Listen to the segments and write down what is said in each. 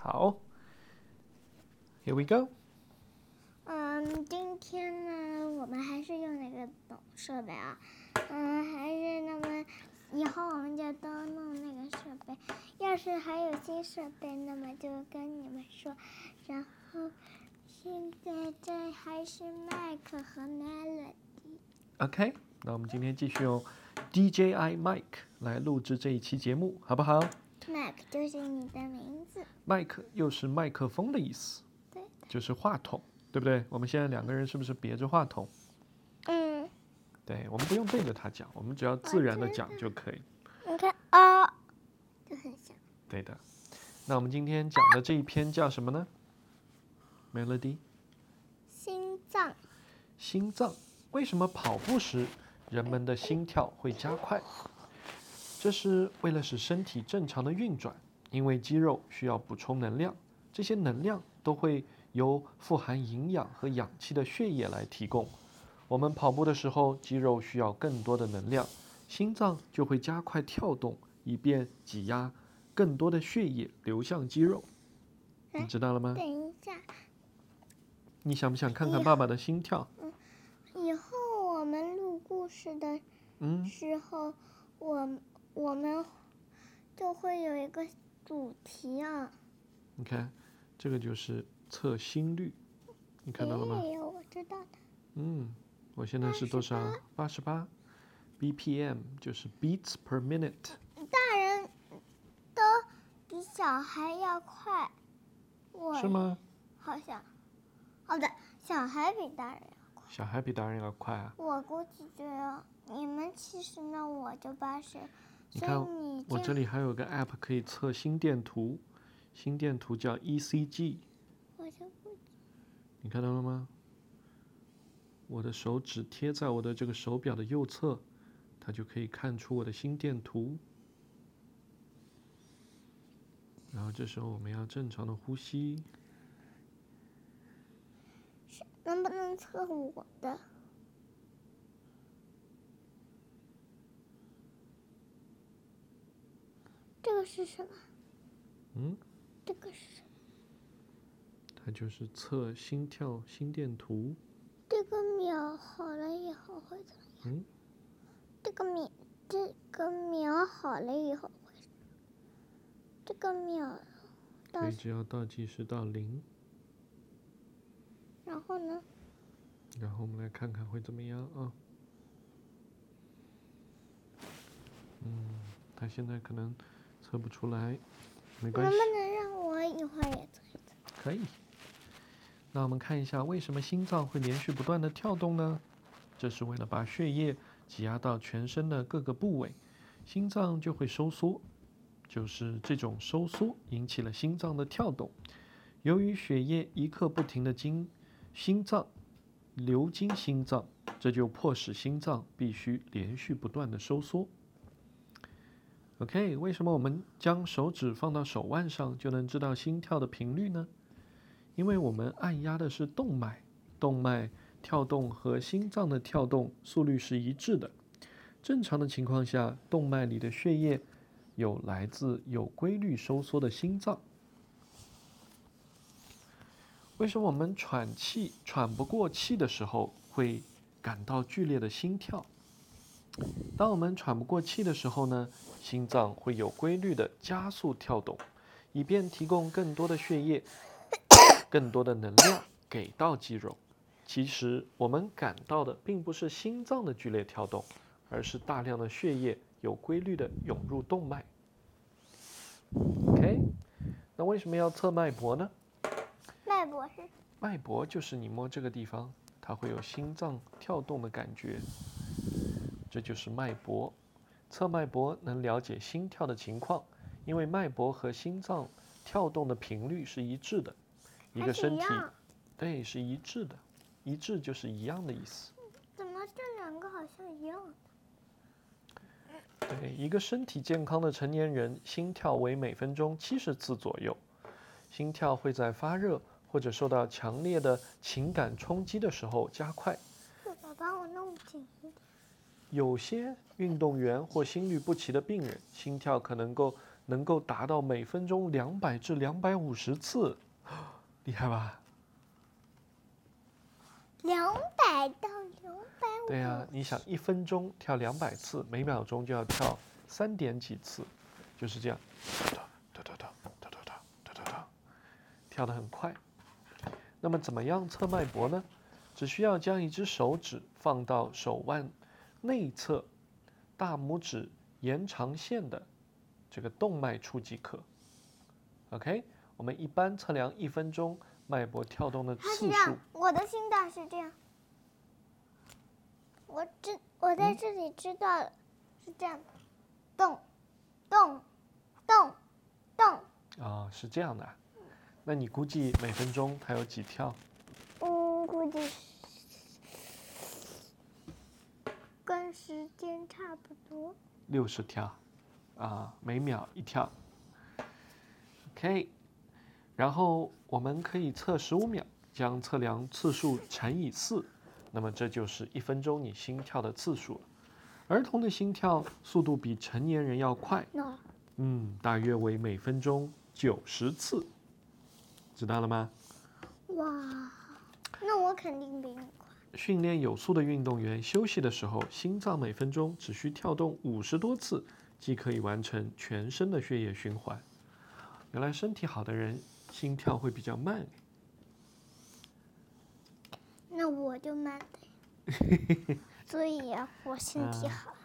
好 ，Here we go。今天呢，我们还是用那个懂设备啊，还是那么以后我们就都弄那个设备。要是还有新设备，那么就跟你们说。然后现在这还是麦克和 Melody。OK， 那我们今天继续用 DJI Mic 来录制这一期节目，好不好？Mic 就是你的名字。Mic 又是麦克风的意思，对，就是话筒，对不对？我们现在两个人是不是别着话筒？嗯，对，我们不用对着他讲，我们只要自然的讲就可以。你看哦，就很像。对的。那我们今天讲的这一篇叫什么呢 ？Melody。心脏。心脏，为什么跑步时人们的心跳会加快？这是为了使身体正常的运转，因为肌肉需要补充能量，这些能量都会由富含营养和氧气的血液来提供。我们跑步的时候，肌肉需要更多的能量，心脏就会加快跳动，以便挤压更多的血液流向肌肉。你知道了吗？等一下，你想不想看看爸爸的心跳？以后我们录故事的时候，我们就会有一个主题啊。你看，这个就是测心率，你看到了吗？哎，我知道的。我现在是多少？88 BPM 就是 beats per minute。大人都比小孩要快，是吗？好像，好的，小孩比大人要快。小孩比大人要快啊？我估计这样。你们70，那我就80。你看，我这里还有个 app 可以测心电图，心电图叫 ECG。你看到了吗？我的手指贴在我的这个手表的右侧，它就可以看出我的心电图。然后这时候我们要正常的呼吸。能不能测我的？这个是什么？这个是什么？它就是测心跳心电图。这个秒好了以后会怎么样？这个秒好了以后会，这个秒到，所以只要倒计时到0。然后呢？然后我们来看看会怎么样啊？它现在可能测不出来，没关系。能不能让我一会儿也测一测？可以。那我们看一下，为什么心脏会连续不断的跳动呢？这是为了把血液挤压到全身的各个部位，心脏就会收缩。就是这种收缩引起了心脏的跳动。由于血液一刻不停的经心脏流经心脏，这就迫使心脏必须连续不断的收缩。OK， 为什么我们将手指放到手腕上就能知道心跳的频率呢？因为我们按压的是动脉，动脉跳动和心脏的跳动速率是一致的。正常的情况下，动脉里的血液有来自有规律收缩的心脏。为什么我们喘气喘不过气的时候会感到剧烈的心跳？当我们喘不过气的时候呢，心脏会有规律的加速跳动，以便提供更多的血液、更多的能量给到肌肉。其实我们感到的并不是心脏的剧烈跳动，而是大量的血液有规律的涌入动脉。OK， 那为什么要测脉搏呢？脉搏就是你摸这个地方，它会有心脏跳动的感觉，这就是脉搏。测脉搏能了解心跳的情况，因为脉搏和心脏跳动的频率是一致的。一个身体，对，是一致的，一致就是一样的意思。怎么这两个好像一样？对，一个身体健康的成年人，心跳为每分钟70次左右。心跳会在发热或者受到强烈的情感冲击的时候加快。爸爸，我弄紧一点。有些运动员或心律不齐的病人，心跳可能够能够达到每分钟200至250次，厉害吧？200到250。对呀、啊，你想1分钟跳200次，每秒钟就要跳3点几次，就是这样，跳得很快。那么怎么样测脉搏呢？只需要将一只手指放到手腕内侧大拇指延长线的这个动脉处即可。OK， 我们一般测量1分钟脉搏跳动的次数。我的心脏是这样，我在这里知道了，是这样的，动。哦，是这样的、啊。那你估计每分钟它有几跳？估计跟时间差不多。60跳。啊，每秒1跳。OK， 然后我们可以测15秒，将测量次数乘以4，那么这就是1分钟你心跳的次数了。儿童的心跳速度比成年人要快，大约为每分钟90次，知道了吗？哇，那我肯定比你快。训练有素的运动员休息的时候，心脏每分钟只需跳动50多次。既可以完成全身的血液循环。原来身体好的人心跳会比较慢。那我就慢的，所以啊，我身体好的、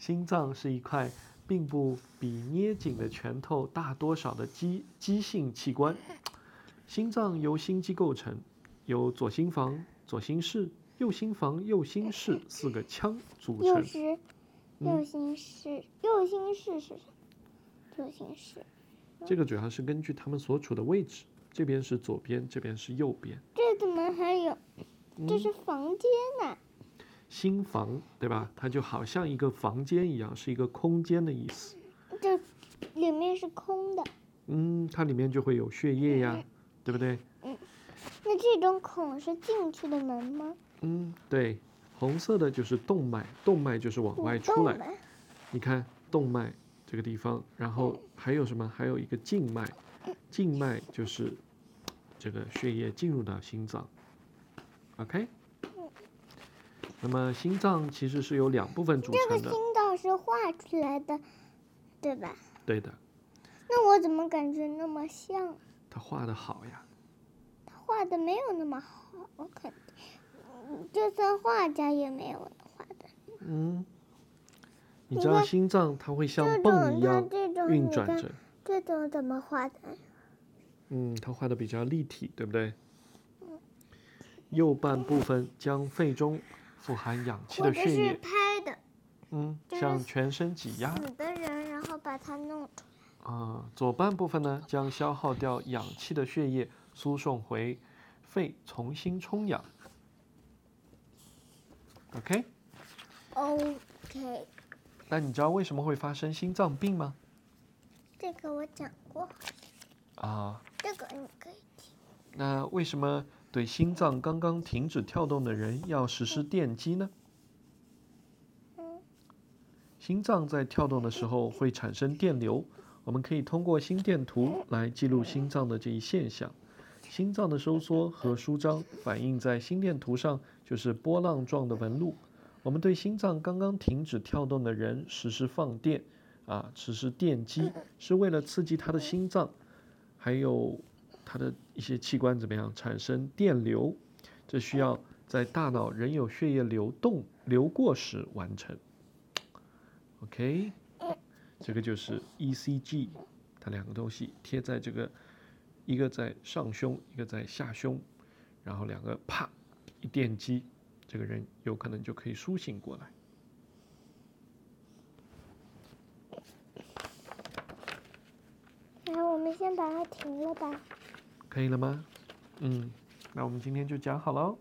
心脏是一块并不比捏紧的拳头大多少的肌性器官。心脏由心肌构成，由左心房、左心室、右心房、右心室4个腔组成。右心室是什么？右心室，这个主要是根据他们所处的位置，这边是左边，这边是右边。这怎么还有？这是房间呢？心房对吧？它就好像一个房间一样，是一个空间的意思。这里面是空的。它里面就会有血液呀，对不对？那这种孔是进去的门吗？对。红色的就是动脉，动脉就是往外出来。你看动脉这个地方，然后还有什么？还有一个静脉，静脉就是这个血液进入到心脏。OK。那么心脏其实是由2部分组成的。这个心脏是画出来的，对吧？对的。那我怎么感觉那么像？他画的好呀。他画的没有那么好，我肯定。就算画家也没有画的。你知道心脏它会像泵一样运转着。这种怎么画的？它画的比较立体，对不对？右半部分将肺中富含氧气的血液。我这是拍的。像全身挤压。死的人，然后把它弄出来。左半部分呢，将消耗掉氧气的血液输送回肺，重新充氧。OK， 那你知道为什么会发生心脏病吗？这个我讲过啊，这个你可以听。那为什么对心脏刚刚停止跳动的人要实施电击呢？心脏在跳动的时候会产生电流，我们可以通过心电图来记录心脏的这一现象。心脏的收缩和舒张反映在心电图上，就是波浪状的纹路。我们对心脏刚刚停止跳动的人实施电击，是为了刺激他的心脏，还有他的一些器官怎么样产生电流。这需要在大脑仍有血液流过时完成。OK， 这个就是 ECG， 它2个东西贴在这个。一个在上胸，一个在下胸，然后2个啪一电击，这个人有可能就可以苏醒过来。那我们先把它停了吧。可以了吗？那我们今天就讲好了。